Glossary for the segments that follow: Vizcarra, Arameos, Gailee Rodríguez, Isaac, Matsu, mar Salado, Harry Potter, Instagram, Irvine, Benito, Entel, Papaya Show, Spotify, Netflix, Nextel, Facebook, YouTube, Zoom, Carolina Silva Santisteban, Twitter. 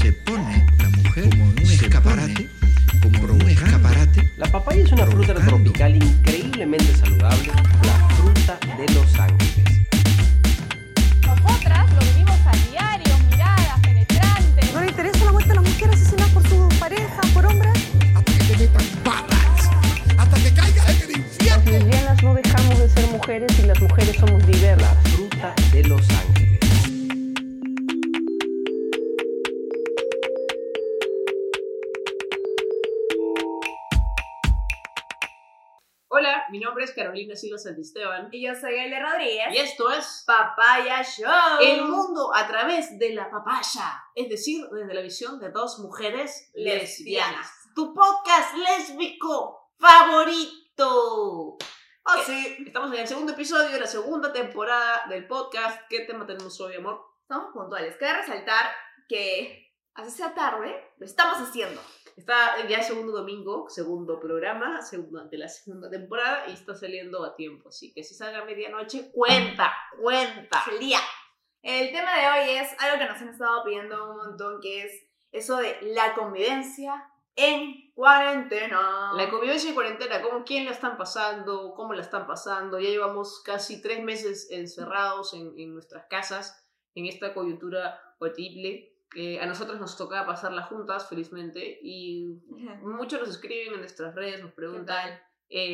se pone la mujer como un escaparate, La papaya es una fruta tropical increíblemente saludable, la fruta de los ángeles. Nosotras lo vivimos a diario, miradas penetrantes. No le interesa la vuelta a la mujer asesinada por su pareja, por hombres. Hasta que te metan patas, hasta que caigas en el infierno. Las lesbianas no dejamos de ser mujeres y las mujeres somos diversas. La fruta de los ángeles. Mi nombre es Carolina Silva Santisteban. Y yo soy Gailee Rodríguez. Y esto es Papaya Show. El mundo a través de la papaya. Es decir, desde la visión de dos mujeres lesbianas. Tu podcast lésbico favorito. Sí. Estamos en el segundo episodio de la segunda temporada del podcast. ¿Qué tema tenemos hoy, amor? Estamos puntuales. Cabe resaltar que así sea tarde, lo estamos haciendo. Está ya segundo domingo, segundo programa, de la segunda temporada y está saliendo a tiempo. Así que si salga a medianoche, cuenta. Salía. El tema de hoy es algo que nos han estado pidiendo un montón, que es eso de la convivencia en cuarentena. La convivencia en cuarentena, ¿cómo, quién la están pasando? ¿Cómo la están pasando? Ya llevamos casi 3 meses encerrados en nuestras casas, en esta coyuntura horrible. A nosotros nos tocaba pasarla juntas, felizmente, y muchos nos escriben en nuestras redes, nos preguntan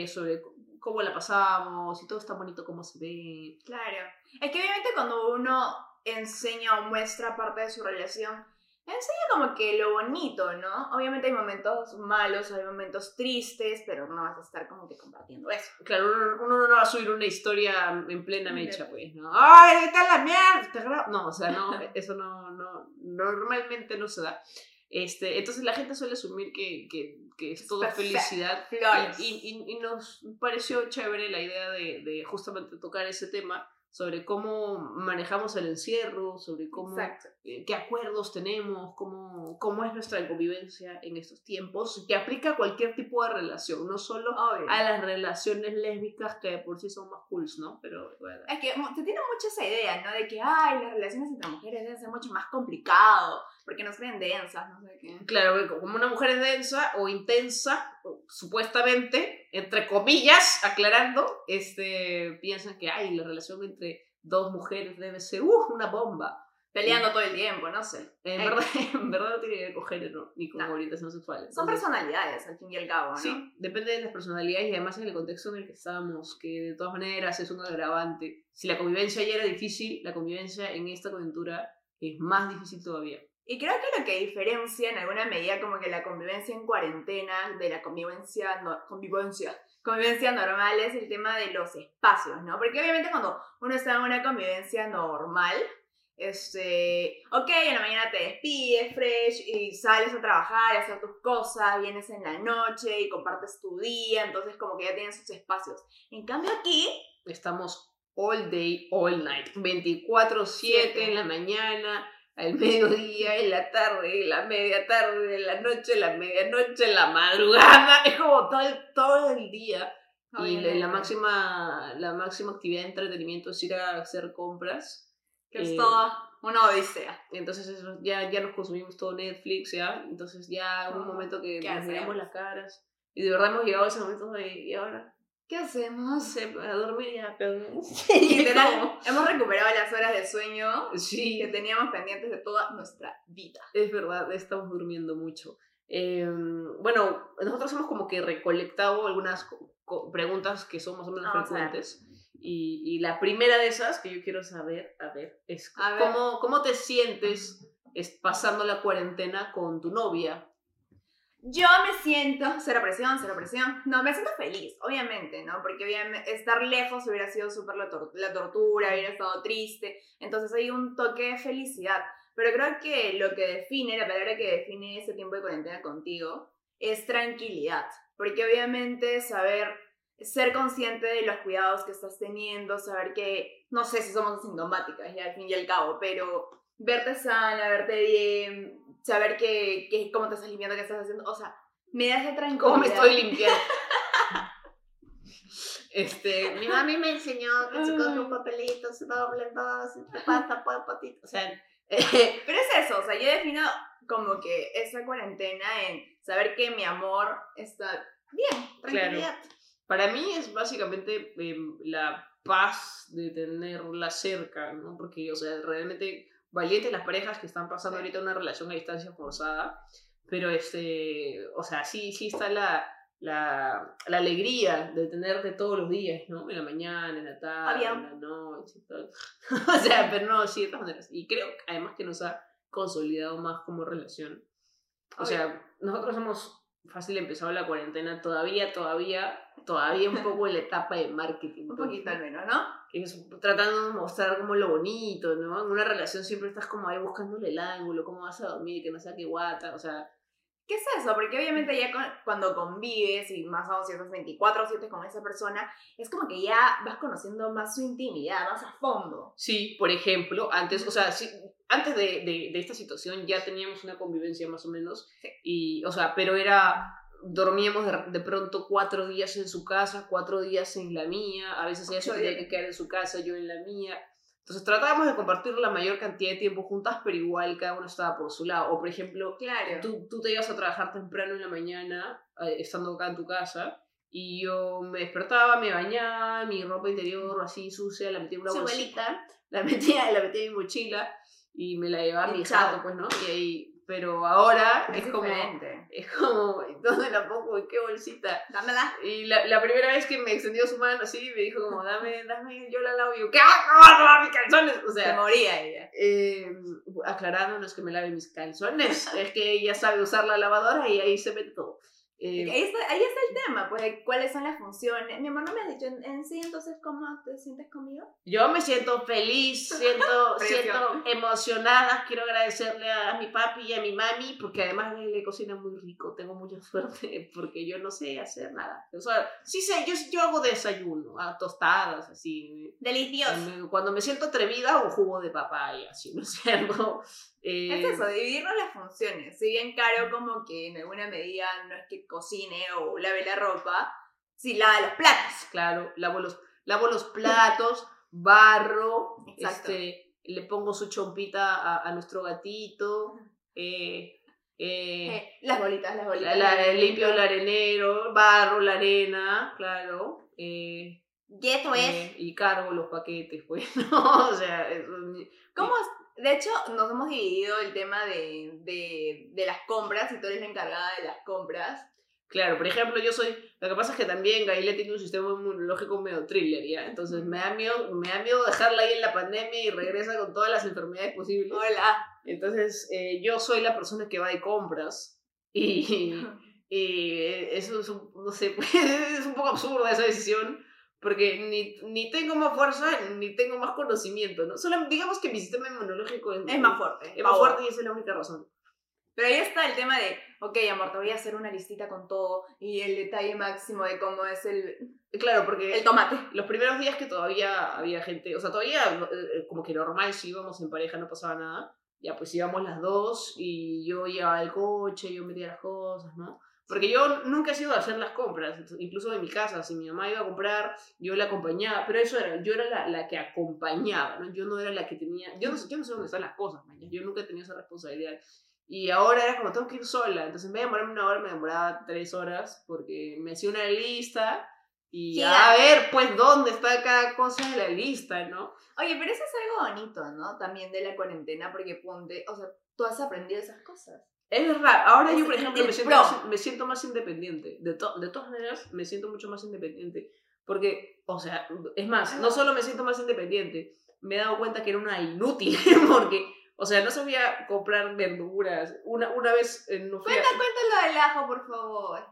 sobre cómo la pasamos y todo está bonito como se ve. Claro, es que obviamente cuando uno enseña o muestra parte de su relación, enseña como que lo bonito, ¿no? Obviamente hay momentos malos, hay momentos tristes, pero no vas a estar como que compartiendo eso. Claro, uno no va a subir una historia en plena mecha, pues, ¿no? ¡Ay, está la mierda! No, o sea, no, eso no, normalmente no se da. Entonces la gente suele asumir que es todo felicidad. Y nos pareció chévere la idea de justamente tocar ese tema, sobre cómo manejamos el encierro, sobre cómo, qué acuerdos tenemos, cómo es nuestra convivencia en estos tiempos, que aplica a cualquier tipo de relación, no solo a las relaciones lésbicas que por sí son más cool, ¿no? Pero bueno. Es que se tiene mucho esa idea, ¿no? De que, ay, las relaciones entre mujeres deben ser mucho más complicado, porque nos creen densas, no sé qué. Claro, como una mujer es densa o intensa, supuestamente, entre comillas, aclarando, piensan que, ay, la relación entre dos mujeres debe ser, una bomba. Peleando todo el tiempo, no sé. En verdad no tiene que coger ni con orientación sexual. Entonces, son personalidades, al fin y al cabo, ¿no? Sí, depende de las personalidades y además en el contexto en el que estamos, que de todas maneras es un agravante. Si la convivencia ya era difícil, la convivencia en esta coyuntura es más difícil todavía. Y creo que lo que diferencia en alguna medida como que la convivencia en cuarentena de la convivencia normal es el tema de los espacios, ¿no? Porque obviamente cuando uno está en una convivencia normal, ok, en la mañana te despides fresh y sales a trabajar, a hacer tus cosas, vienes en la noche y compartes tu día, entonces como que ya tienes sus espacios. En cambio aquí estamos all day, all night, 24/7 en la mañana, al mediodía, en la tarde, en la media tarde, en la noche, en la medianoche, en la madrugada, es como todo el día. Y la máxima actividad de entretenimiento es ir a hacer compras. Que es toda una odisea. Entonces eso, ya nos consumimos todo Netflix, ¿ya? Entonces ya hubo un momento que nos miramos las caras. Y de verdad hemos llegado a ese momento de, ¿y ahora? ¿Qué hacemos? A dormir ya, pero... Hemos recuperado las horas de sueño que teníamos pendientes de toda nuestra vida. Es verdad, estamos durmiendo mucho. Bueno, nosotros hemos como que recolectado algunas preguntas que son más o menos frecuentes. Y la primera de esas que yo quiero saber, es ¿cómo te sientes pasando la cuarentena con tu novia? Yo me siento, cero presión, no, me siento feliz, obviamente, ¿no? Porque obviamente estar lejos hubiera sido súper la tortura, hubiera estado triste, entonces hay un toque de felicidad, pero creo que la palabra que define ese tiempo de cuarentena contigo es tranquilidad, porque obviamente ser consciente de los cuidados que estás teniendo, saber que, no sé si somos asintomáticas, ya al fin y al cabo, pero verte sana, verte bien, saber que cómo te estás limpiando, qué estás haciendo, o sea, me das de tranquilidad. ¿Cómo me estoy limpiando? Mi mami me enseñó que se coge un papelito, se dobla en dos, se pasa por el patito, o sea... Pero es eso, o sea, yo defino como que esa cuarentena en saber que mi amor está bien, tranquilidad. Claro. Para mí es básicamente la paz de tenerla cerca, ¿no? Porque, o sea, realmente valientes las parejas que están pasando ahorita una relación a distancia forzada, pero, o sea, sí está la alegría de tenerte todos los días, ¿no? En la mañana, en la tarde, en la noche, todo. O sea, pero no, sí, de todas maneras. Y creo, además, que nos ha consolidado más como relación. O sea, nosotros hemos fácil empezado la cuarentena todavía un poco en la etapa de marketing. Un poquito al menos, ¿no? Es tratando de mostrar como lo bonito, ¿no? En una relación siempre estás como ahí buscándole el ángulo, cómo vas a dormir, que no sea que guata, o sea... ¿Qué es eso? Porque obviamente ya cuando convives y más aún si estás 24/7 con esa persona, es como que ya vas conociendo más su intimidad, más a fondo. Sí, por ejemplo, antes, o sea, sí, antes de esta situación ya teníamos una convivencia más o menos, sí. Y, o sea, pero era... dormíamos de pronto 4 días en su casa, 4 días en la mía, a veces ella se tenía que quedar en su casa, yo en la mía, entonces tratábamos de compartir la mayor cantidad de tiempo juntas, pero igual cada uno estaba por su lado, o por ejemplo, claro. tú te ibas a trabajar temprano en la mañana, estando acá en tu casa, y yo me despertaba, me bañaba, mi ropa interior así sucia, la metía en una bolsita, la metía en mi mochila, y me la llevaba mi chato, pues, ¿no? Y ahí... Pero ahora es como, diferente. Es como, ¿dónde la pongo? ¿En qué bolsita? Dámela. Y la primera vez que me extendió su mano así, me dijo como, dame, yo la lavo. Y yo, ¿qué? ¡No, mis calzones! O sea, se moría ella. Aclarándonos que me lave mis calzones. Es que ella sabe usar la lavadora y ahí se mete todo. Ahí está el tema, pues, ¿cuáles son las funciones? Mi amor, ¿no me has dicho en sí, entonces, cómo te sientes conmigo? Yo me siento feliz, siento emocionada, quiero agradecerle a mi papi y a mi mami, porque además le cocina muy rico, tengo mucha suerte, porque yo no sé hacer nada. O sea, sí sé, yo hago desayuno, tostadas, así. Delicioso. Cuando me siento atrevida, o jugo de papaya, así, no sé, algo... es eso, dividirnos las funciones. Si bien Caro como que en alguna medida no es que cocine o lave la ropa, sí lava los platos. Claro, lavo los platos, barro, le pongo su chompita a nuestro gatito, las bolitas. Limpio el arenero, barro la arena, claro. Y eso es. Y cargo los paquetes, pues, ¿no? O sea, eso, ¿cómo es? De hecho, nos hemos dividido el tema de las compras, y tú eres la encargada de las compras. Claro, por ejemplo, yo soy... Lo que pasa es que también Gailee tiene un sistema inmunológico medio thriller, ¿ya? Entonces me da miedo dejarla ahí en la pandemia y regresa con todas las enfermedades posibles. Hola. Entonces, yo soy la persona que va de compras y eso es un... No sé, pues, es un poco absurda esa decisión. Porque ni tengo más fuerza, ni tengo más conocimiento, ¿no? Solo digamos que mi sistema inmunológico es más fuerte. Es más fuerte y esa es la única razón. Pero ahí está el tema de, ok, amor, te voy a hacer una listita con todo y el detalle máximo de cómo es el... Claro, porque... El tomate. Los primeros días que todavía había gente... O sea, todavía como que normal, si íbamos en pareja no pasaba nada. Ya, pues íbamos las dos y yo llevaba el coche, yo metía las cosas, ¿no? Porque yo nunca he sido a hacer las compras, incluso en mi casa, si mi mamá iba a comprar, yo la acompañaba, pero eso era, yo era la que acompañaba, ¿no? Yo no era la que tenía, yo no sé dónde están las cosas, man, yo nunca he tenido esa responsabilidad, y ahora era como, tengo que ir sola, entonces en vez de demorarme 1 hora, me demoraba 3 horas, porque me hacía una lista, y a ver, pues, dónde está cada cosa de la lista, ¿no? Oye, pero eso es algo bonito, ¿no? También de la cuarentena, porque ponte, o sea, tú has aprendido esas cosas. Es verdad, ahora yo por ejemplo me siento más independiente, de todas maneras me siento mucho más independiente, porque, o sea, es más, no solo me siento más independiente, me he dado cuenta que era una inútil, porque, o sea, no sabía comprar verduras, una vez no fui cuenta lo del ajo, por favor.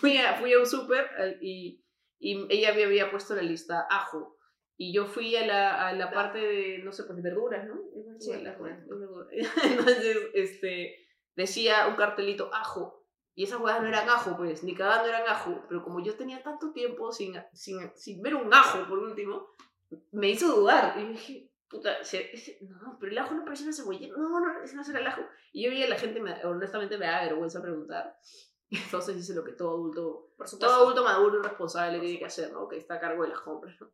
Fui a un súper y ella me había puesto la lista ajo. Y yo fui a la parte de, no sé, pues verduras, ¿no? Sí, las verduras. Entonces, decía un cartelito ajo, y esas huevas no eran ajo, pues, ni cagando eran ajo, pero como yo tenía tanto tiempo sin ver un ajo, por último, me hizo dudar, y dije, puta, no, pero el ajo no parece una cebollina, no, ese no será el ajo, y yo vi a la gente, honestamente me da vergüenza preguntar, entonces hice lo que todo adulto maduro y responsable tiene que hacer, ¿no? Que está a cargo de las compras, ¿no?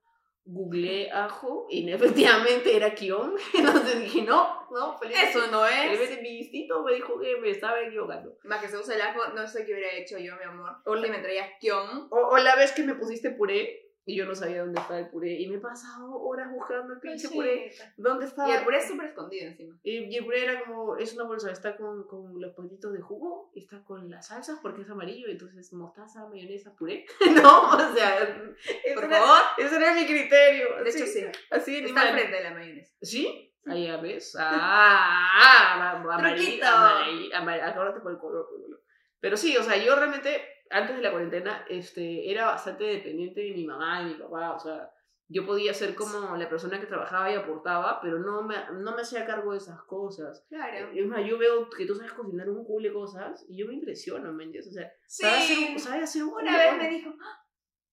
googleé ajo y efectivamente era guión, entonces dije, no, felizmente, eso no es. Mi instinto me dijo que me estaba equivocando. Más que se usa el ajo, no sé qué hubiera hecho yo, mi amor, si me traías guión. O la vez que me pusiste puré y yo no sabía dónde estaba el puré, y me he pasado horas buscando el pinche puré, ¿dónde estaba? Y el puré es súper escondido encima. Y el puré era como, es una bolsa, está con los poquitos de jugo, está con las salsas porque es amarillo, entonces mostaza, mayonesa, puré. No, o sea, ese era mi criterio. De hecho, sí. Así, está al frente de la mayonesa. ¿Sí? Ahí ya ves. Amarillo. Acordate por el color. Pero sí, o sea, yo realmente... Antes de la cuarentena, era bastante dependiente de mi mamá y mi papá, o sea, yo podía ser como la persona que trabajaba y aportaba, pero no me hacía cargo de esas cosas. Claro. Es más, yo veo que tú sabes cocinar un culo de cosas y yo me impresiono, ¿me entiendes? O sea, sí. ¿Sabes hacer un culo? Una vez me dijo,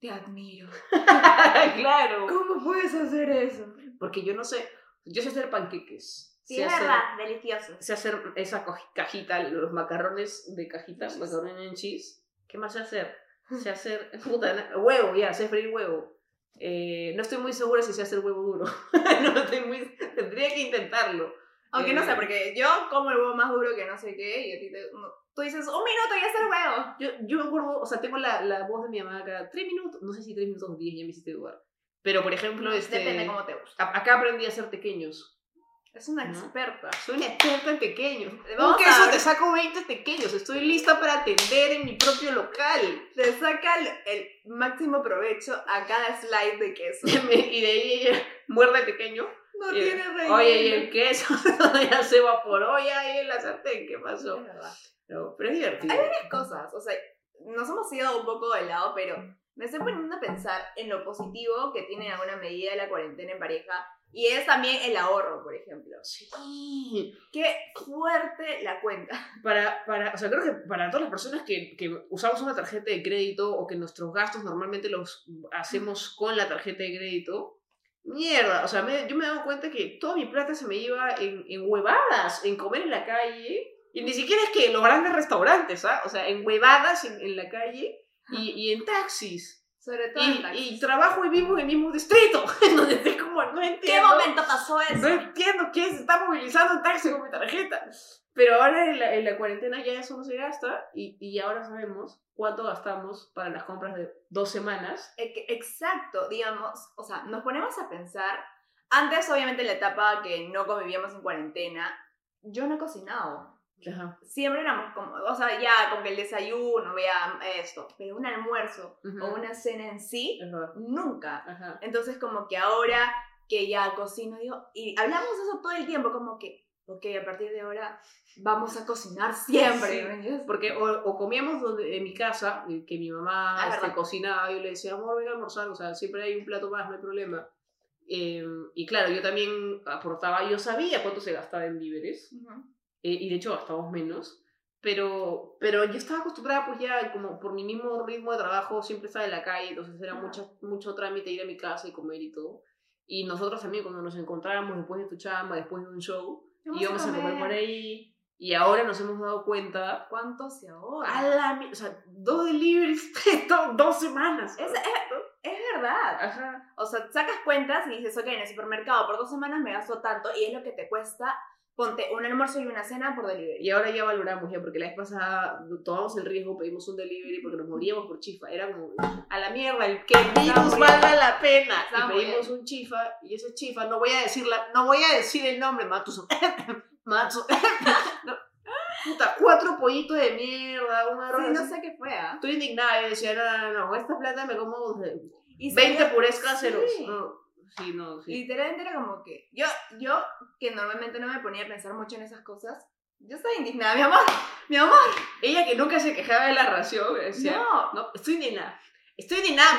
te admiro. Claro. ¿Cómo puedes hacer eso? Porque yo no sé, yo sé hacer panqueques. Sí, es verdad, delicioso. Sé hacer esa cajita, los macarrones de cajita, macarrones en cheese. ¿Qué más sé hacer? Sé hacer... huevo, sé freír huevo. No estoy muy segura si sé hacer huevo duro. Tendría que intentarlo. Aunque no sé, porque yo como el huevo más duro que no sé qué, y a ti tú dices, un minuto, ya hacer huevo. Yo me acuerdo, o sea, tengo la voz de mi mamá acá, 3 minutos, no sé si 3 minutos o 10, ya me hiciste dudar. Pero, por ejemplo, depende cómo te gusta. Acá aprendí a hacer tequeños. Es una experta. Soy una experta en tequeños. Con queso te saco 20 tequeños. Estoy lista para atender en mi propio local. Te saca el máximo provecho a cada slice de queso. Y de ahí ella muerde el tequeño. No tiene relleno. Oye, y el queso ya se evaporó ya ahí en la sartén. ¿Qué pasó? Es verdad. No, pero es divertido. Hay varias cosas. O sea, nos hemos ido un poco de lado, pero me estoy poniendo a pensar en lo positivo que tiene alguna medida de la cuarentena en pareja. Y es también el ahorro, por ejemplo. Sí. Qué fuerte la cuenta. O sea, creo que para todas las personas que usamos una tarjeta de crédito o que nuestros gastos normalmente los hacemos con la tarjeta de crédito, mierda. O sea, yo me he dado cuenta que toda mi plata se me iba en huevadas, en comer en la calle. Y ni siquiera es que en los grandes restaurantes, ¿sabes? O sea, en huevadas en la calle y en taxis. Sobre todo y trabajo y vivo en el mismo distrito. Entonces es como, no entiendo. ¿Qué momento pasó eso? No entiendo quién se está movilizando en taxi con mi tarjeta. Pero ahora en la cuarentena ya eso no se gasta. Y ahora sabemos cuánto gastamos para las compras de 2 semanas. Exacto, digamos. O sea, nos ponemos a pensar. Antes, obviamente, en la etapa que no convivíamos en cuarentena, yo no he cocinado. Ajá. Siempre éramos como, o sea, ya con que el desayuno, ya esto, pero un almuerzo uh-huh. o una cena en sí, uh-huh. nunca. Uh-huh. Entonces como que ahora que ya cocino, digo, y hablamos de eso todo el tiempo, como que, a partir de ahora vamos a cocinar siempre. Sí. Porque o comíamos en mi casa, que mi mamá cocinaba, yo le decía, amor, venga a almorzar, o sea, siempre hay un plato más, no hay problema. Y claro, yo también aportaba, yo sabía cuánto se gastaba en víveres. Uh-huh. Y de hecho gastamos menos, pero yo estaba acostumbrada, pues ya como por mi mismo ritmo de trabajo siempre estaba en la calle, entonces era mucho trámite ir a mi casa y comer y todo. Y nosotros también cuando nos encontrábamos después de tu chamba, después de un show, íbamos a comer por ahí, y ahora nos hemos dado cuenta. ¿Cuánto se ahorra? O sea, 2 deliveries, 2 semanas. Es verdad. Ajá. O sea, sacas cuentas y dices, ok, en el supermercado por 2 semanas me gasto tanto, y es lo que te cuesta... Ponte un almuerzo y una cena por delivery. Y ahora ya valoramos, ya, porque la vez pasada tomamos el riesgo, pedimos un delivery porque nos moríamos por chifa. Era como, a la mierda, el que nos valga la pena. Y pedimos un chifa, y ese chifa, no voy a decir el nombre, Matsu. No. Puta, 4 pollitos de mierda, un arroz. Sí, no sé qué fue, ¿eh? Estoy indignada, yo decía, no, esta plata me como 20 purés caseros. Sí. No. Sí, no, sí. Literalmente era como que yo que normalmente no me ponía a pensar mucho en esas cosas, yo estaba indignada, mi amor. Ella que nunca se quejaba de la ración, decía, no, estoy indignada,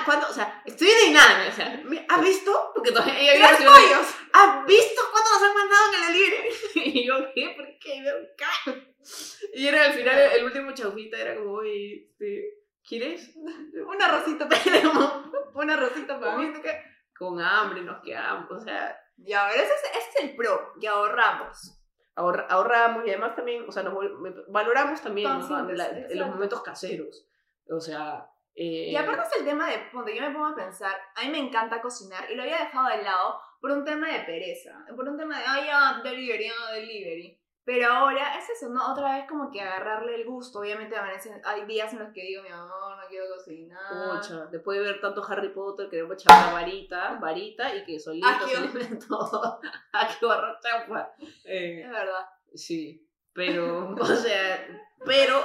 ¿cuándo? O sea, estoy indignada, o sea, ¿has visto? Porque todavía ella vio los pollos. ¿Has visto cuánto nos han mandado en el delivery? Y yo, ¿qué? ¿Por qué? Y era al final, el último chaufita era como, oye, ¿quieres? Una rosita para mí, con hambre nos quedamos, o sea... Y ahora ese es el pro, que ahorramos. Ahorramos y además también, o sea, valoramos también los momentos caseros. O sea, Y aparte es el tema de, cuando yo me pongo a pensar, a mí me encanta cocinar y lo había dejado de lado por un tema de pereza, por un tema de, delivery. Pero ahora es eso, ¿no? Otra vez como que agarrarle el gusto. Obviamente amanecen, hay días en los que digo, mi amor, no quiero cocinar. Mucha. Después de ver tanto Harry Potter, queremos echar la varita y que solito se todo. Aquí barra chapa. Es verdad. Sí. Pero, o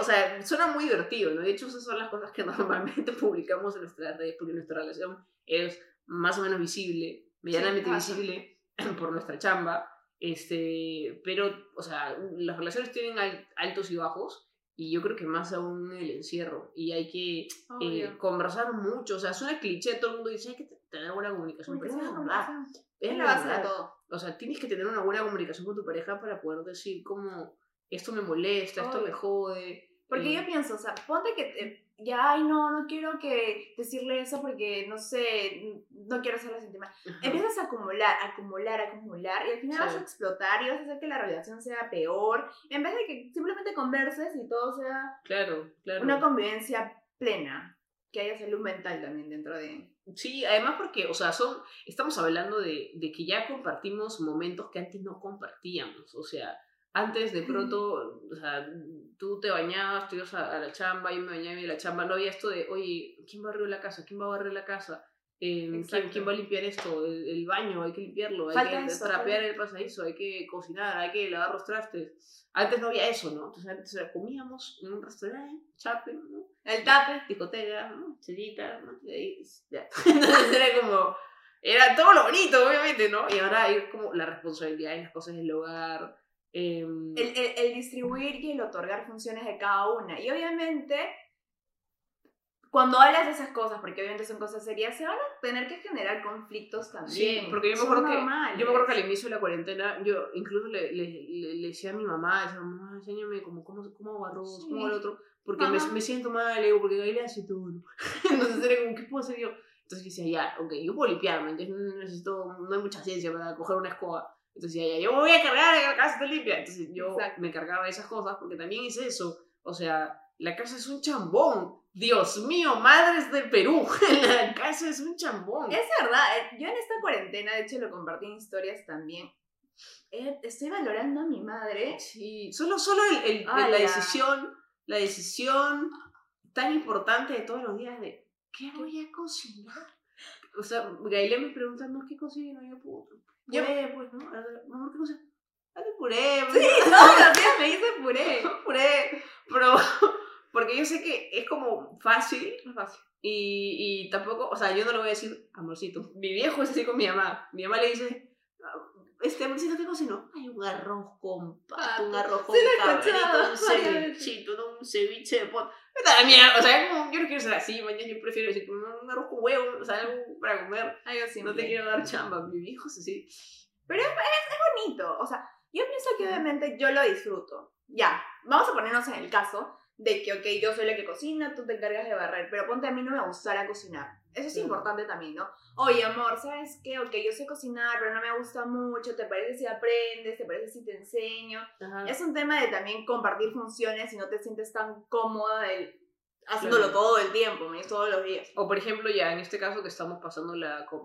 sea, suena muy divertido, ¿no? De hecho, esas son las cosas que normalmente publicamos en nuestras redes, porque nuestra relación es más o menos visible, medianamente visible por nuestra chamba. Pero, o sea, las relaciones tienen altos y bajos, y yo creo que más aún el encierro, y hay que conversar mucho. O sea, suena cliché, todo el mundo dice, hay que tener buena comunicación, pero es la verdad. Es la base de todo. O sea, tienes que tener una buena comunicación con tu pareja para poder decir cómo... esto me molesta, esto me jode. Porque yo pienso, o sea, ponte que no quiero que decirle eso porque, no sé, no quiero hacerlo sentir mal. Empiezas a acumular, y al final vas a explotar y vas a hacer que la relación sea peor, en vez de que simplemente converses y todo sea una convivencia plena, que haya salud mental también dentro de... Sí, además porque, o sea, estamos hablando de que ya compartimos momentos que antes no compartíamos, o sea... Antes, de pronto, o sea, tú te bañabas, tú ibas a la chamba, yo me bañaba y a la chamba. No había esto de, oye, ¿quién barrió la casa? ¿Quién va a barrer la casa? ¿Quién va a limpiar esto? El baño, hay que limpiarlo, hay que trapear el pasadizo, hay que cocinar, hay que lavar los trastes. Antes no había eso, ¿no? Entonces antes comíamos en un restaurante, chape, ¿no? El tape, discoteca, ¿no? Chelita, ¿no? Y ahí, ya. Entonces era como, era todo lo bonito, obviamente, ¿no? Y ahora hay como la responsabilidad en las cosas del hogar... El distribuir y el otorgar funciones de cada una. Y obviamente, cuando hablas de esas cosas, porque obviamente son cosas serias, se van a tener que generar conflictos también. Sí, porque yo me acuerdo que al inicio de la cuarentena, yo incluso le decía a mi mamá, enséñame cómo hago arroz, cómo el otro, porque me siento mal, le digo, porque Gailee hace todo. Entonces era como, ¿qué puedo hacer yo? Entonces decía, ya, ok, yo puedo limpiarme, entonces no hay mucha ciencia para coger una escoba. Entonces ya, yo me voy a cargar de que la casa esté limpia. Entonces yo me cargaba de esas cosas porque también es eso. O sea, la casa es un chambón. Dios mío, madres del Perú. La casa es un chambón. Es verdad. Yo en esta cuarentena, de hecho lo compartí en historias también. Estoy valorando a mi madre. Sí. Solo la decisión tan importante de todos los días de ¿qué voy a cocinar? O sea, Gailee me pregunta, ¿no? ¿Qué cocino? Yo puedo... Puré, pues, ¿no? Amor, ¿qué cosa? Dale puré. Sí, todos los días me dice puré. Pero, porque yo sé que es como fácil. No es fácil. Y tampoco, o sea, yo no le voy a decir, amorcito. Mi viejo está así con mi mamá. Mi mamá le dice, amorcito, ¿qué cocinó? Hay un arroz con pato, un arroz con cabrito, un ceviche de pollo. O sea, como, yo no quiero ser así, mañana yo prefiero decir un arroz con huevo, o sea, algo para comer. Algo así. No te quiero dar chamba, mi viejo es así. Pero es bonito, o sea, yo pienso que obviamente yo lo disfruto. Ya, vamos a ponernos en el caso de que, ok, yo soy la que cocina, tú te encargas de barrer, pero ponte, a mí no me gustara cocinar. Eso es importante también, ¿no? Oye, amor, ¿sabes qué? Ok, yo sé cocinar, pero no me gusta mucho, ¿te parece si aprendes? ¿Te parece si te enseño? Ajá. Es un tema de también compartir funciones y no te sientes tan cómoda haciéndolo todo el tiempo, todos los días. O por ejemplo, ya en este caso que estamos pasando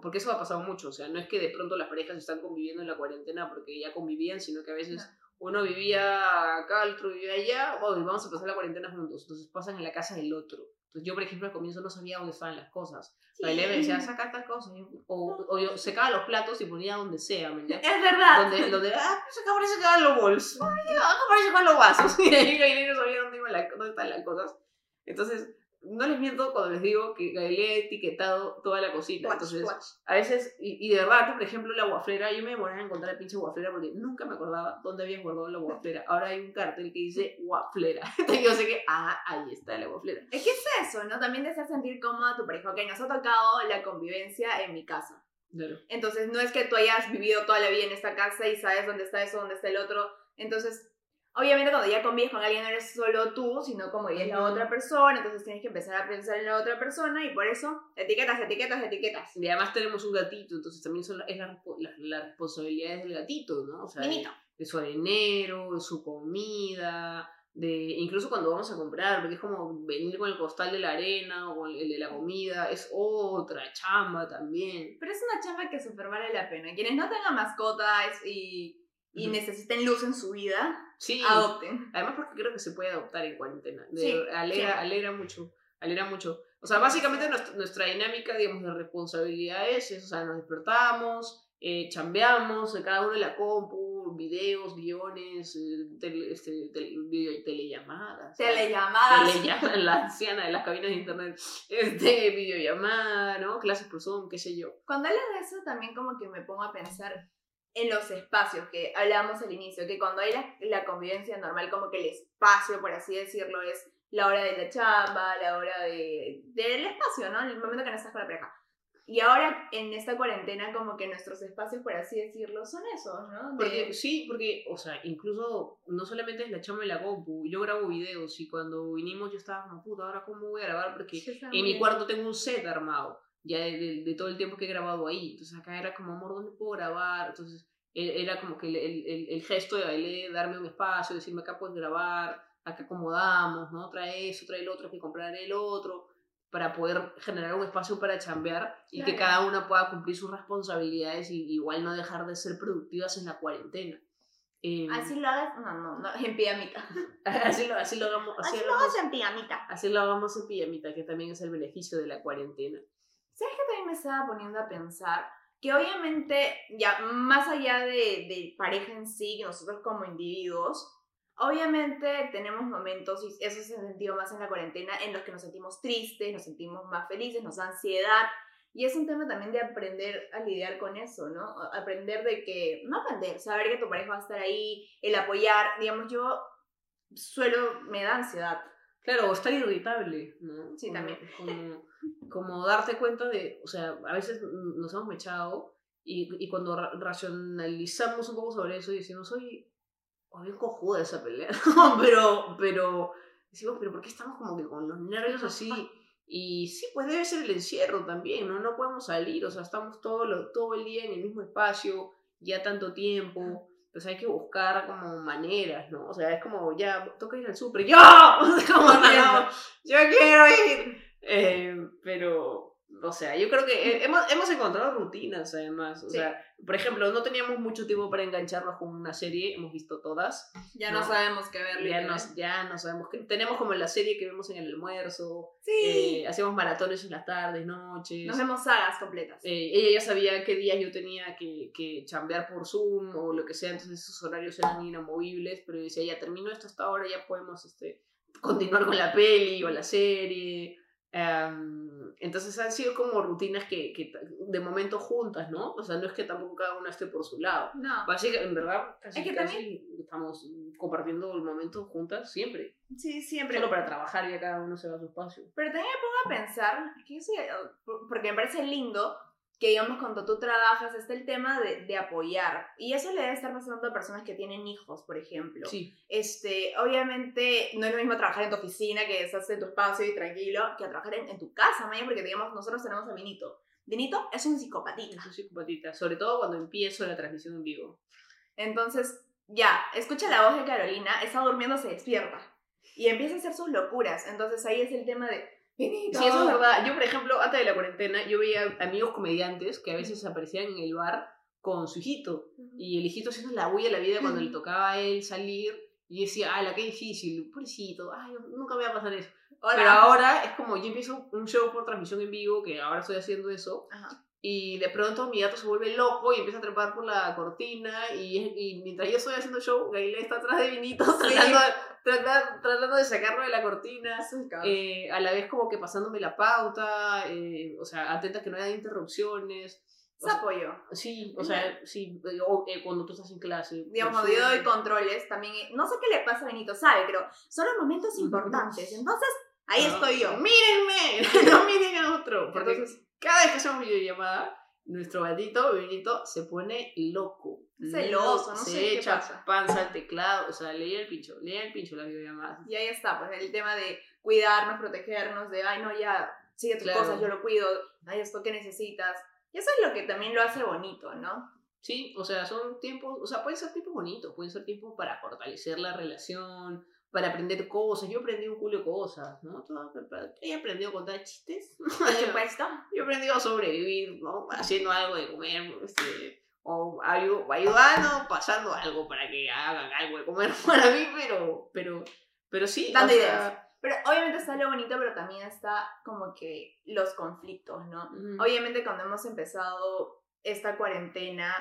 porque eso ha pasado mucho, o sea, no es que de pronto las parejas están conviviendo en la cuarentena porque ya convivían, sino que a veces... Uno vivía acá, el otro vivía allá, vamos a pasar la cuarentena juntos, entonces pasan en la casa del otro. Entonces yo, por ejemplo, al comienzo no sabía dónde estaban las cosas. Gailee me decía, saca estas cosas, o yo secaba los platos y ponía donde sea, ¿verdad? Es verdad. Donde secaban los bols, secaban los vasos, y ahí Gailee no sabía dónde estaban las cosas. Entonces, no les miento cuando les digo que Gailee ha etiquetado toda la cocina. Entonces, a veces, y de verdad, por ejemplo, la guaflera, yo me demoraba en encontrar la pinche guaflera porque nunca me acordaba dónde había guardado la guaflera. Ahora hay un cartel que dice guaflera. Entonces yo sé que, ahí está la guaflera. Es que es eso, ¿no? También te hace sentir cómoda a tu pareja. Ok, nos ha tocado la convivencia en mi casa. Claro. Entonces, no es que tú hayas vivido toda la vida en esta casa y sabes dónde está eso, dónde está el otro. Entonces... Obviamente cuando ya convives con alguien no eres solo tú, sino como ya es la otra persona, entonces tienes que empezar a pensar en la otra persona y por eso etiquetas. Y además tenemos un gatito, entonces también son las responsabilidades del gatito, ¿no? O sea, de su arenero, de su comida, Incluso cuando vamos a comprar, porque es como venir con el costal de la arena o el de la comida, es otra chamba también. Pero es una chamba que súper vale la pena. Quienes no tengan mascotas y necesiten luz en su vida, sí, adopten. Además, porque creo que se puede adoptar en cuarentena. Alegra mucho. O sea, básicamente nuestra dinámica, digamos, de responsabilidad es eso. O sea, nos despertamos, chambeamos, cada uno en la compu, videos, guiones, telellamadas. Telellamadas. La anciana de las cabinas de internet. Videollamada, ¿no? Clases por Zoom, qué sé yo. Cuando hablas de eso, también como que me pongo a pensar en los espacios que hablábamos al inicio, que cuando hay la convivencia normal, como que el espacio, por así decirlo, es la hora de la chamba, la hora del espacio, ¿no? El momento que no estás con la pareja. Y ahora, en esta cuarentena, como que nuestros espacios, por así decirlo, son esos, ¿no? Porque, o sea, incluso, no solamente es la chamba y la compu, yo grabo videos y cuando vinimos yo estaba como, puta, ¿ahora cómo voy a grabar? Porque en mi cuarto tengo un set armado, ya de todo el tiempo que he grabado ahí. Entonces acá era como, amor, ¿dónde puedo grabar? Entonces era como que el gesto de Gailee, darme un espacio, decirme, acá puedes grabar, acá acomodamos, ¿no? Trae eso, trae el otro, hay que comprar el otro, para poder generar un espacio para chambear y que cada una pueda cumplir sus responsabilidades y igual no dejar de ser productivas en la cuarentena. Así lo hagas, no, en pijamita. Así lo hagamos en pijamita. Así lo hagamos en pijamita, que también es el beneficio de la cuarentena. ¿Sabes qué también me estaba poniendo a pensar? Que obviamente, ya más allá de pareja en sí, que nosotros como individuos, obviamente tenemos momentos, y eso se ha sentido más en la cuarentena, en los que nos sentimos tristes, nos sentimos más felices, nos da ansiedad. Y es un tema también de aprender a lidiar con eso, ¿no? Saber que tu pareja va a estar ahí, el apoyar. Digamos, me da ansiedad. Claro, estar irritable, ¿no? Sí, también. Como darte cuenta de, o sea, a veces nos hemos mechado y cuando racionalizamos un poco sobre eso y decimos, oye, bien cojuda esa pelea, pero decimos, ¿por qué estamos como que con los nervios así? Y sí, pues debe ser el encierro también, ¿no? No podemos salir, o sea, estamos todo el día en el mismo espacio, ya tanto tiempo, pues hay que buscar como maneras, ¿no? O sea, es como, ya, toca ir al súper, ¡yo! ¡Yo quiero ir! Pero... O sea, yo creo que hemos encontrado rutinas, además. O sea, por ejemplo, no teníamos mucho tiempo para engancharnos con una serie, hemos visto todas. Ya no sabemos qué ver. Ya no sabemos qué. Tenemos como la serie que vemos en el almuerzo. Sí. Hacemos maratones en las tardes, noches. Nos vemos sagas completas. Ella ya sabía qué días yo tenía que chambear por Zoom o lo que sea, entonces sus horarios eran inamovibles, pero decía, ya terminó esto hasta ahora, ya podemos continuar con la peli o la serie. Entonces han sido como rutinas que de momento juntas, ¿no? O sea, no es que tampoco cada una esté por su lado. No. En verdad, casi estamos compartiendo el momento juntas siempre. Sí, siempre. Solo para trabajar y cada uno se va a su espacio. Pero también me pongo a pensar, porque me parece lindo que, digamos, cuando tú trabajas, está el tema de apoyar. Y eso le debe estar pasando a personas que tienen hijos, por ejemplo. Sí. Obviamente, no es lo mismo trabajar en tu oficina, que estás en tu espacio y tranquilo, que a trabajar en tu casa, Maya, porque, digamos, nosotros tenemos a Benito. Benito es un psicopatita. Es un psicopatita, sobre todo cuando empiezo la transmisión en vivo. Entonces, ya, escucha la voz de Carolina, está durmiendo, se despierta. Y empieza a hacer sus locuras. Entonces, ahí es el tema de... Benito. Sí, eso es verdad. Yo, por ejemplo, antes de la cuarentena, yo veía amigos comediantes que a veces aparecían en el bar con su hijito. Y el hijito haciendo la bulla de la vida cuando le tocaba a él salir. Y decía, ala, qué difícil, pobrecito, ay, nunca me va a pasar eso. Hola. Pero ahora es como, yo empiezo un show por transmisión en vivo, que ahora estoy haciendo eso. Ajá. Y de pronto mi gato se vuelve loco y empieza a trepar por la cortina. Y mientras yo estoy haciendo show, Gailee está atrás de Benito, tratando de sacarlo de la cortina. A la vez como que pasándome la pauta, o sea, atenta que no haya interrupciones. Apoyo. Sí, o sea, sí, cuando tú estás en clase. Digamos, cuando yo doy controles, también, no sé qué le pasa a Benito, sabe, pero son los momentos importantes. Entonces, ahí estoy yo. ¡Mírenme! ¡No miren a otro! Porque... Entonces, cada vez que hacemos videollamada, nuestro gatito, Benito, se pone loco. Celoso, no sé qué pasa. Se echa panza al teclado, o sea, leía el pincho las videollamadas. Y ahí está, pues el tema de cuidarnos, protegernos, de, ay, no, ya, sigue tus cosas, yo lo cuido, ay, esto que necesitas. Y eso es lo que también lo hace bonito, ¿no? Sí, o sea, son tiempos, o sea, pueden ser tiempos bonitos, pueden ser tiempos para fortalecer la relación, para aprender cosas. Yo aprendí un culo de cosas, ¿no? He aprendido a contar chistes. Por supuesto. Yo he aprendido a sobrevivir, ¿no? Haciendo algo de comer, o ayudando, pasando algo para que hagan algo de comer para mí, pero sí. Dando ideas. Pero obviamente está lo bonito, pero también está como que los conflictos, ¿no? Uh-huh. Obviamente cuando hemos empezado esta cuarentena,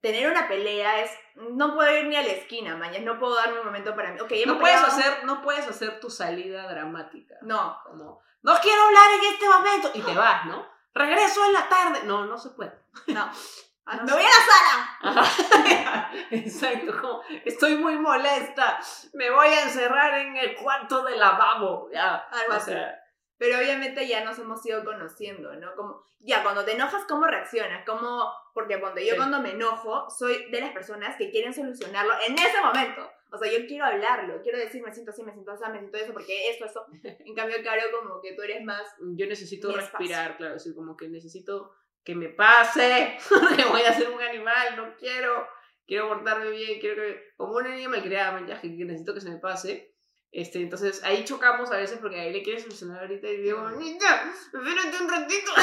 tener una pelea es, no puedo ir ni a la esquina, mañana, no puedo darme un momento para mí. Okay, no puedes hacer tu salida dramática. No. No quiero hablar en este momento. Y te vas, ¿no? Regreso en la tarde. No, no se puede. No. ¡Me voy a la sala! Exacto, como, estoy muy molesta, me voy a encerrar en el cuarto de lavabo. Ya, algo así. Pero obviamente ya nos hemos ido conociendo, ¿no? Como, ya, cuando te enojas, ¿cómo reaccionas? ¿Cómo? Porque cuando me enojo, soy de las personas que quieren solucionarlo en ese momento. O sea, yo quiero hablarlo, quiero decir, me siento así, me siento así, me siento eso, porque eso. En cambio, claro, como que tú eres más... Yo necesito respirar, claro, así como que necesito... que me pase, que voy a hacer un animal, no quiero portarme bien, como una niña malcriada, que necesito que se me pase, entonces ahí chocamos a veces porque ahí le quieres solucionar ahorita y digo, niña, espérate un ratito, por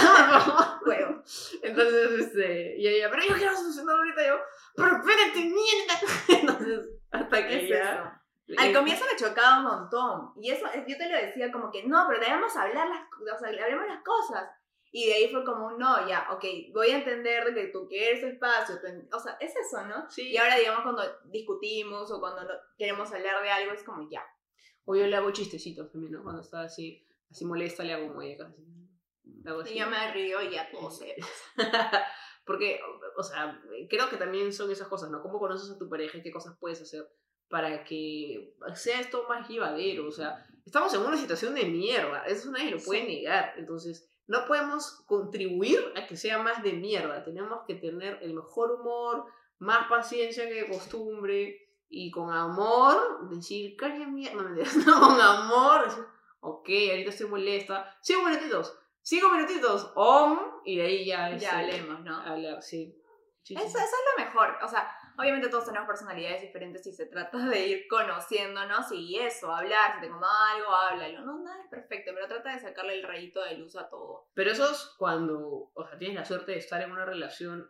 favor, bueno, entonces, y ella, pero yo quiero solucionar ahorita, yo, pero espérate, niña, entonces, hasta que ya... Al comienzo me chocaba un montón, y eso, yo te lo decía como que, no, pero debemos hablar las cosas. Y de ahí fue como, no, ya, ok, voy a entender que tú quieres espacio, o sea, es eso, ¿no? Sí. Y ahora, digamos, cuando discutimos o cuando queremos hablar de algo, es como, ya. O yo le hago chistecitos también, ¿no? Cuando está así molesta, le hago muecas. Y yo me río y ya todo se pasa. Porque, o sea, creo que también son esas cosas, ¿no? ¿Cómo conoces a tu pareja y qué cosas puedes hacer para que sea esto más llevadero? O sea, estamos en una situación de mierda, eso nadie lo puede negar, entonces... No podemos contribuir a que sea más de mierda. Tenemos que tener el mejor humor, más paciencia que de costumbre y con amor decir, calla mierda, no, con amor. Decir, ok, ahorita estoy molesta. 5 minutitos, y de ahí ya hablemos, ¿no? Hablar, sí. Eso es lo mejor. O sea, obviamente todos tenemos personalidades diferentes y se trata de ir conociéndonos y eso, hablar, si te como algo, háblalo. No, nada es perfecto, pero trata de sacarle el rayito de luz a todo. Pero eso es cuando, o sea, tienes la suerte de estar en una relación,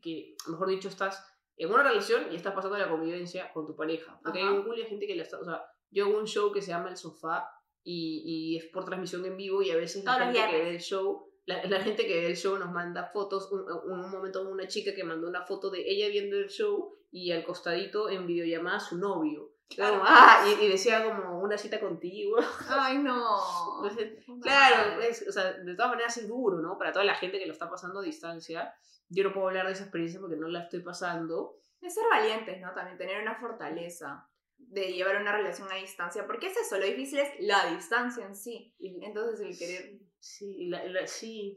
que mejor dicho, estás en una relación y estás pasando la convivencia con tu pareja. Porque hay un culo de gente que la está, o sea, yo hago un show que se llama El Sofá y es por transmisión en vivo y a veces la gente que ve el show... La gente que ve el show nos manda fotos. Un momento una chica que mandó una foto de ella viendo el show y al costadito en videollamada su novio. Claro. Y decía como una cita contigo. Ay, no. Entonces, claro, o sea, de todas maneras es duro, ¿no? Para toda la gente que lo está pasando a distancia. Yo no puedo hablar de esa experiencia porque no la estoy pasando. Es ser valientes, ¿no? También tener una fortaleza de llevar una relación a distancia. Porque es eso, lo difícil es la distancia en sí. Entonces el querer... Sí.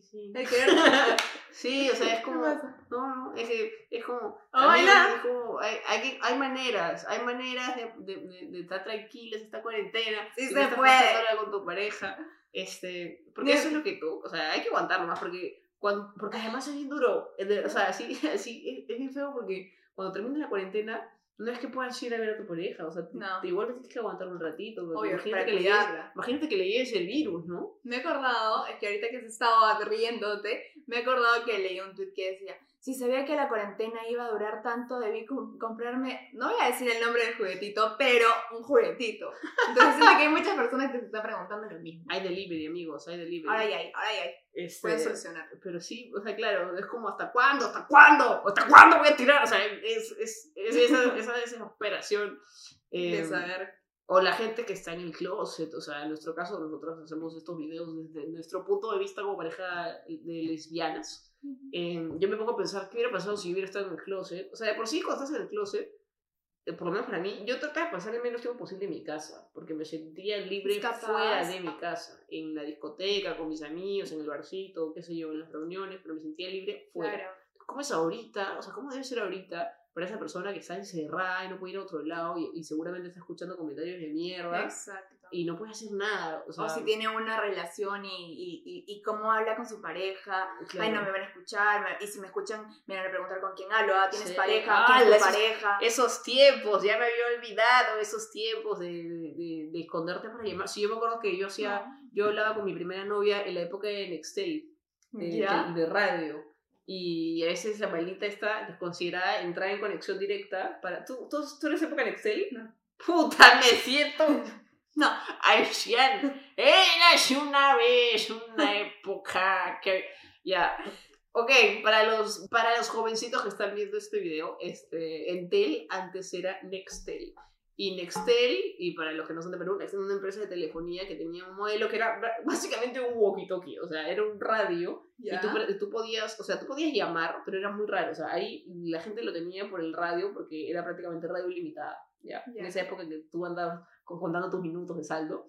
Sí, o sea, es como... No, es como... Hay maneras de estar tranquilos en esta cuarentena. Sí, se puede. Con tu pareja. Porque eso es lo que tú... O sea, hay que aguantarlo más porque además es bien duro. O sea, así es bien feo porque cuando termina la cuarentena... No es que puedas ir a ver a tu pareja, o sea, no. Igual te tienes que aguantar un ratito. Obvio, imagínate que le lleves el virus, ¿no? Me he acordado, es que ahorita que se estaba riéndote, me he acordado que leí un tweet que decía, si sabía que la cuarentena iba a durar tanto, debí comprarme, no voy a decir el nombre del juguetito, pero un juguetito. Entonces siento que hay muchas personas que se están preguntando lo mismo. Hay delivery, amigos, hay delivery. Ahora ya hay. Pueden solucionar. Pero sí, o sea, claro, es como ¿hasta cuándo voy a tirar? O sea, es esa desesperación de saber. O la gente que está en el closet, o sea, en nuestro caso nosotros hacemos estos videos desde nuestro punto de vista como pareja de lesbianas. Yo me pongo a pensar, ¿qué hubiera pasado si hubiera estado en el closet? O sea, de por sí cuando estás en el closet, por lo menos para mí, yo trataba de pasar el menos tiempo posible en mi casa, porque me sentía libre fuera de mi casa, en la discoteca, con mis amigos, en el barcito, qué sé yo, en las reuniones, pero me sentía libre fuera. Claro. ¿Cómo es ahorita? O sea, ¿cómo debe ser ahorita? para esa persona que está encerrada y no puede ir a otro lado y seguramente está escuchando comentarios de mierda. Exacto. Y no puede hacer nada. O sea, si tiene una relación y cómo habla con su pareja. Claro. Ay, no me van a escuchar. Y si me escuchan, me van a preguntar con quién hablo. Ah, ¿tienes pareja? Ah, ¿tienes pareja? Esos tiempos, ya me había olvidado esos tiempos de esconderte para llamar. Sí, yo me acuerdo que yo hablaba con mi primera novia en la época de Nextel, de radio. Y a veces la maldita está desconsiderada entrar en conexión directa para... ¿Tú eres época Nextel? No. ¡Puta, me siento! No, Aishan, eras una vez, una época que... Ya. Ok, para los jovencitos que están viendo este video, Entel antes era Nextel. Y Nextel, y para los que no son de Perú, Nextel era una empresa de telefonía que tenía un modelo que era básicamente un walkie-talkie, o sea, era un radio, yeah. Y tú podías, o sea, tú podías llamar, pero era muy raro, o sea, ahí la gente lo tenía por el radio porque era prácticamente radio ilimitada, ¿ya? Yeah. En esa época en que tú andabas contando tus minutos de saldo.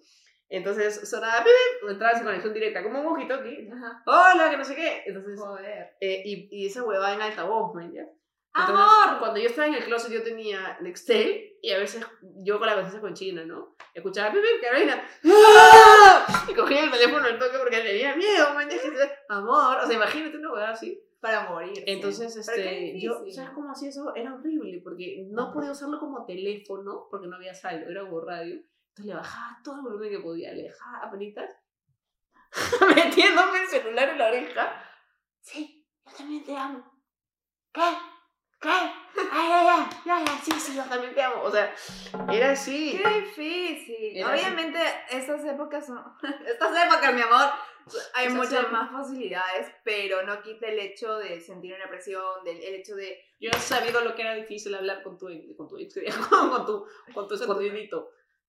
Entonces, sonaba, entrabas en conexión directa, como un walkie-talkie, hola, que no sé qué. Entonces, joder. Y esa huevada en altavoz, ¿me entiendes? Entonces, ¡amor! Cuando yo estaba en el closet yo tenía Nextel y a veces yo con la conciencia con China, ¿no? Escuchaba Pepe, Carolina, ¡ah! Y cogía el teléfono al toque porque tenía miedo, man. Amor, o sea, imagínate una huevada así para morir. Entonces, yo, ¿sabes cómo hacía eso? Era horrible porque no podía usarlo como teléfono porque no había saldo, era como radio. Entonces le bajaba todo el volumen que podía, le dejaba apenitas metiéndome el celular en la oreja. Sí, yo también te amo. ¿Qué? ¿Qué? Ay, ya, sí, yo también te amo. O sea, era así. Qué difícil. Era obviamente, así. Estas épocas, mi amor, hay muchas más facilidades, pero no quita el hecho de sentir una presión, el hecho de... Yo he sabido lo que era difícil hablar con tu escondidito.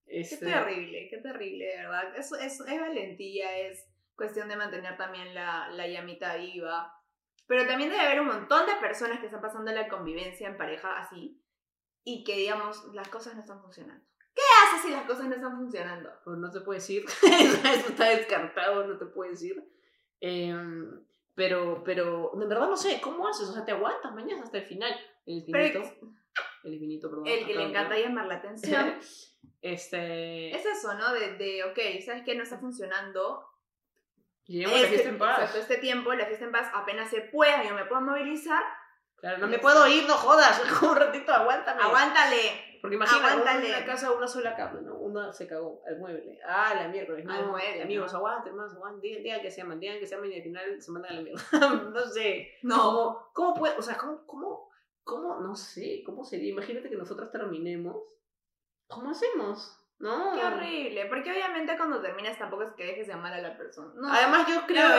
Qué terrible, de verdad. Es valentía, es cuestión de mantener también la llamita viva. Pero también debe haber un montón de personas que están pasando la convivencia en pareja así y que, digamos, las cosas no están funcionando. ¿Qué haces si las cosas no están funcionando? Pues no te puedo decir, eso está descartado, no te puedo decir. Pero, en verdad no sé, ¿cómo haces? O sea, te aguantas mañana hasta el final. El infinito, perdón. El que le encanta llamar la atención. Es eso, ¿no? Ok, ¿sabes qué? No está funcionando. Llevemos la fiesta en paz. Exacto, este tiempo, la fiesta en paz, apenas se pueda, yo me puedo movilizar. Claro, no me puedo ir, no jodas, un ratito, aguántale. Porque imagínate, en una casa una sola cama, ¿no? Una se cagó al mueble. Ah, la miércoles, ¿no? Amigos, aguanten, digan que se aman y al final se mandan a la mierda. No sé. No. ¿Cómo puede? O sea, ¿cómo? No sé, ¿cómo sería? Imagínate que nosotras terminemos. ¿Cómo hacemos? No. Qué horrible, porque obviamente cuando terminas tampoco es que dejes de amar a la persona. No, además yo creo,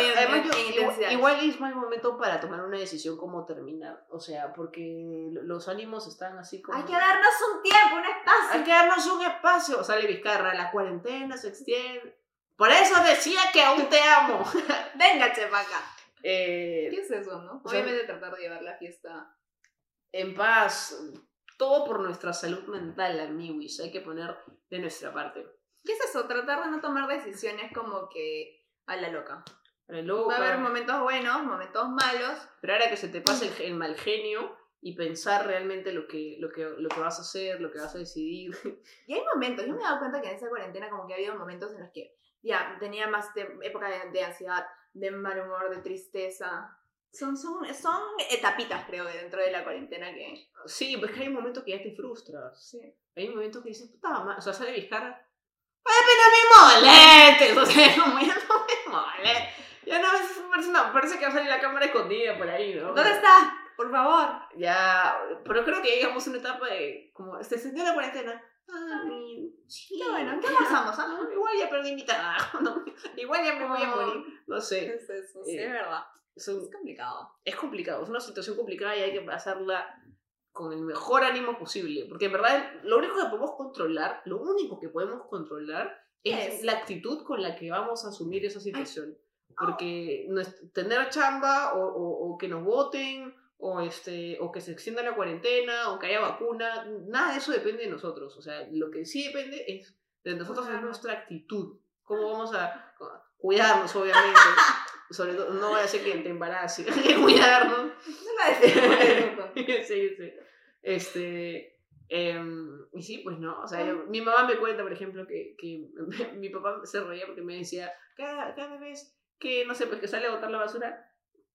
igual es mal momento para tomar una decisión como terminar, o sea, porque los ánimos están así como... Hay que darnos un tiempo, un espacio. Sale Vizcarra, la cuarentena se extiende. Por eso decía que aún te amo. Venga, chepaca. ¿Qué es eso, no? Obviamente tratar de llevar la fiesta en paz. Todo por nuestra salud mental, amiguis. Hay que poner de nuestra parte. ¿Qué es eso? Tratar de no tomar decisiones como que a la loca. Va a haber momentos buenos, momentos malos. Pero ahora que se te pase el mal genio y pensar realmente lo que vas a hacer, lo que vas a decidir. Y hay momentos. Yo me he dado cuenta que en esa cuarentena como que ha habido momentos en los que ya tenía más época de ansiedad, de mal humor, de tristeza. Son etapitas, creo, dentro de la cuarentena que... Sí, pues que hay momentos que ya te frustras. Sí. Hay momentos que dices, puta madre, o sea, sale Vizcarra. ¡Ay, pero no me molestes! O sea, como ya no me molestes. Ya no, parece que va a salir la cámara escondida por ahí, ¿no? ¿Dónde está? Por favor. Ya, pero creo que llegamos a una etapa de... Como, se sintió la cuarentena. Sí, bueno, ¿qué pasamos? ¿Ah? Igual ya perdí mi trabajo, ¿no? Igual ya me voy a morir. No sé. Es eso, sí, es verdad. Es complicado. Es una situación complicada y hay que pasarla con el mejor ánimo posible. Porque en verdad, lo único que podemos controlar es la actitud con la que vamos a asumir esa situación. Porque tener chamba o que nos voten o que se extienda la cuarentena o que haya vacuna, nada de eso depende de nosotros. O sea, lo que sí depende es de nosotros, es nuestra actitud. ¿Cómo vamos a cuidarnos, obviamente? Sobre todo, no vaya a ser que te embarace, hay que cuidarnos. No la decimos. Sí. Y sí, pues no, o sea, mi mamá me cuenta, por ejemplo, que mi papá se reía porque me decía, cada vez que, no sé, pues que sale a botar la basura,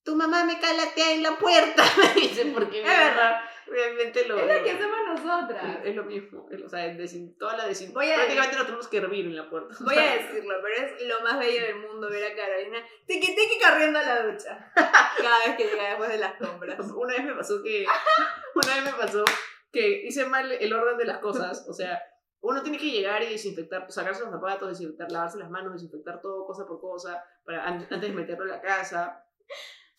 tu mamá me calatea en la puerta, me dice, porque es verdad, realmente lo... Es lo que hacemos nosotras. Es lo mismo, o sea, toda la desinformación, prácticamente nos tenemos que hervir en la puerta. Voy a decirlo, pero es lo más bello del mundo ver a Carolina tequi corriendo a la ducha, cada vez que llega después de las compras. Una vez me pasó que hice mal el orden de las cosas, o sea, uno tiene que llegar y desinfectar, sacarse los zapatos, desinfectar, lavarse las manos, desinfectar todo, cosa por cosa, antes de meterlo en la casa,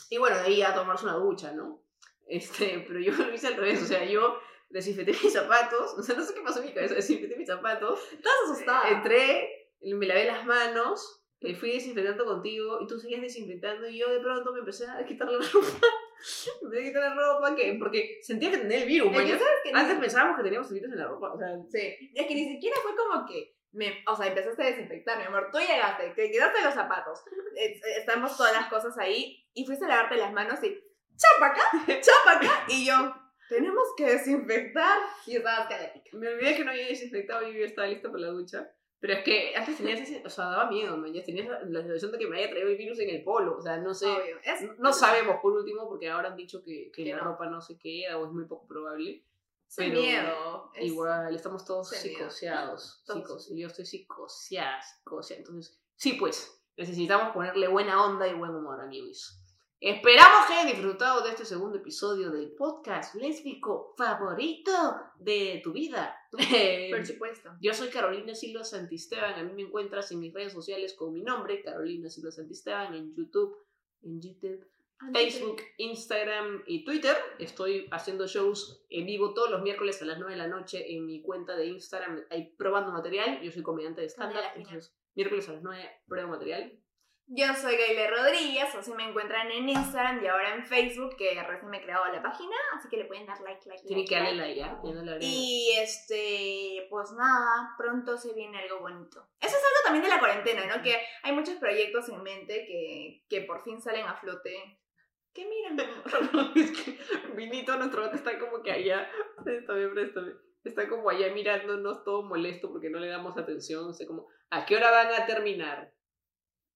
y bueno, de ahí a tomarse una ducha, ¿no? Pero yo lo hice al revés, o sea, yo desinfecté mis zapatos, o sea, no sé qué pasó en mi cabeza, desinfecté mis zapatos, estás asustada, entré, me lavé las manos, fui desinfectando contigo, y tú seguías desinfectando, y yo de pronto me empecé a quitar la ropa. Me voy a quitar la ropa porque sentía que tenía el virus. Antes pensábamos que teníamos el virus en la ropa. O sea, sí. Y es que ni siquiera fue como que empezaste a desinfectar, mi amor. Tú llegaste, te quitaste los zapatos, estamos todas las cosas ahí, y fuiste a lavarte las manos y chapa acá. Y yo, tenemos que desinfectar. Y estabas calética. Me olvidé que no había desinfectado y yo estaba lista para la ducha. Pero es que antes daba miedo, man. Ya tenías la sensación de que me había traído el virus en el polo. O sea, no sé. Obvio. No sabemos, por último, porque ahora han dicho que la ropa no se queda o es muy poco probable. Sin miedo. Igual, estamos todos psicoseados. Yo estoy psicoseada. Entonces, sí, pues, necesitamos ponerle buena onda y buen humor, amigos. Esperamos que hayan disfrutado de este segundo episodio del podcast lésbico favorito de tu vida. Por supuesto. Yo soy Carolina Silva Santisteban. A mí me encuentras en mis redes sociales con mi nombre, Carolina Silva Santisteban, en YouTube, Facebook, Instagram y Twitter. Estoy haciendo shows en vivo todos los miércoles a las 9 de la noche en mi cuenta de Instagram, ahí probando material. Yo soy comediante de stand-up, entonces miércoles a las 9 pruebo material. Yo soy Gailee Rodríguez, así me encuentran en Instagram y ahora en Facebook, que recién me he creado la página, así que le pueden dar like. Tienen que darle like, ya. Y pues nada, pronto se viene algo bonito. Eso es algo también de la cuarentena, ¿no? Que hay muchos proyectos en mente que por fin salen a flote. ¿Qué miran? Es que Benito, nuestro gato, está como que allá. Préstame. Está como allá mirándonos todo molesto porque no le damos atención. O sea, como, ¿a qué hora van a terminar?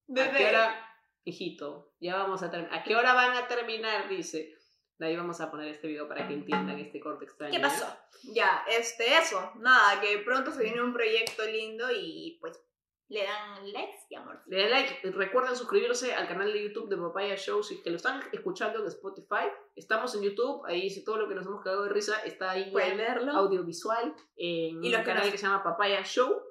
Bebé. ¿A qué hora, hijito? Ya vamos a terminar. ¿A qué hora van a terminar? Dice. De ahí vamos a poner este video para que entiendan este corte extraño. ¿Qué pasó? Ya, eso. Nada, que pronto se viene un proyecto lindo y pues le dan likes y amor. Le dan like. Recuerden suscribirse al canal de YouTube de Papaya Show si es que lo están escuchando en Spotify. Estamos en YouTube, ahí dice todo lo que nos hemos cagado de risa. Está ahí. Pueden verlo. Audiovisual. Y los canales que se llama Papaya Show.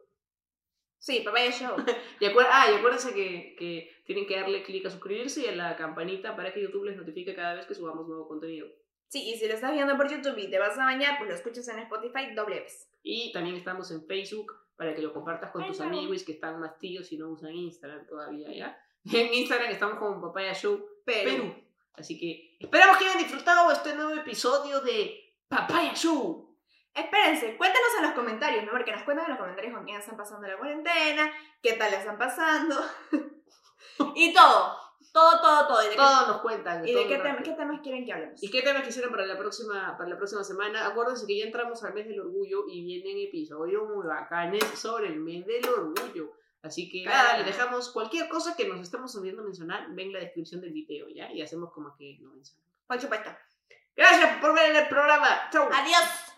Sí, Papaya Show. Y acuérdense que tienen que darle clic a suscribirse y a la campanita para que YouTube les notifique cada vez que subamos nuevo contenido. Sí, y si lo estás viendo por YouTube y te vas a bañar, pues lo escuchas en Spotify doble vez. Y también estamos en Facebook para que lo compartas con tus amigos que están más tíos y no usan Instagram todavía, ¿ya? Y en Instagram estamos como Papaya Show Perú. Así que esperamos que hayan disfrutado este nuevo episodio de Papaya Show. Espérense, cuéntanos en los comentarios, ¿no? Porque nos cuentan en los comentarios con quién están pasando la cuarentena, qué tal la están pasando, y todo. Todos nos cuentan. Y de qué temas quieren que hablemos. Y qué temas quisieron para la próxima semana. Acuérdense que ya entramos al mes del orgullo y vienen episodios muy bacanes sobre el mes del orgullo. Así que nada, les dejamos cualquier cosa que nos estamos olvidando mencionar, ven la descripción del video, ¿ya? Y hacemos como que lo mencionamos. Por supuesto. Gracias por ver el programa. Chau. Adiós.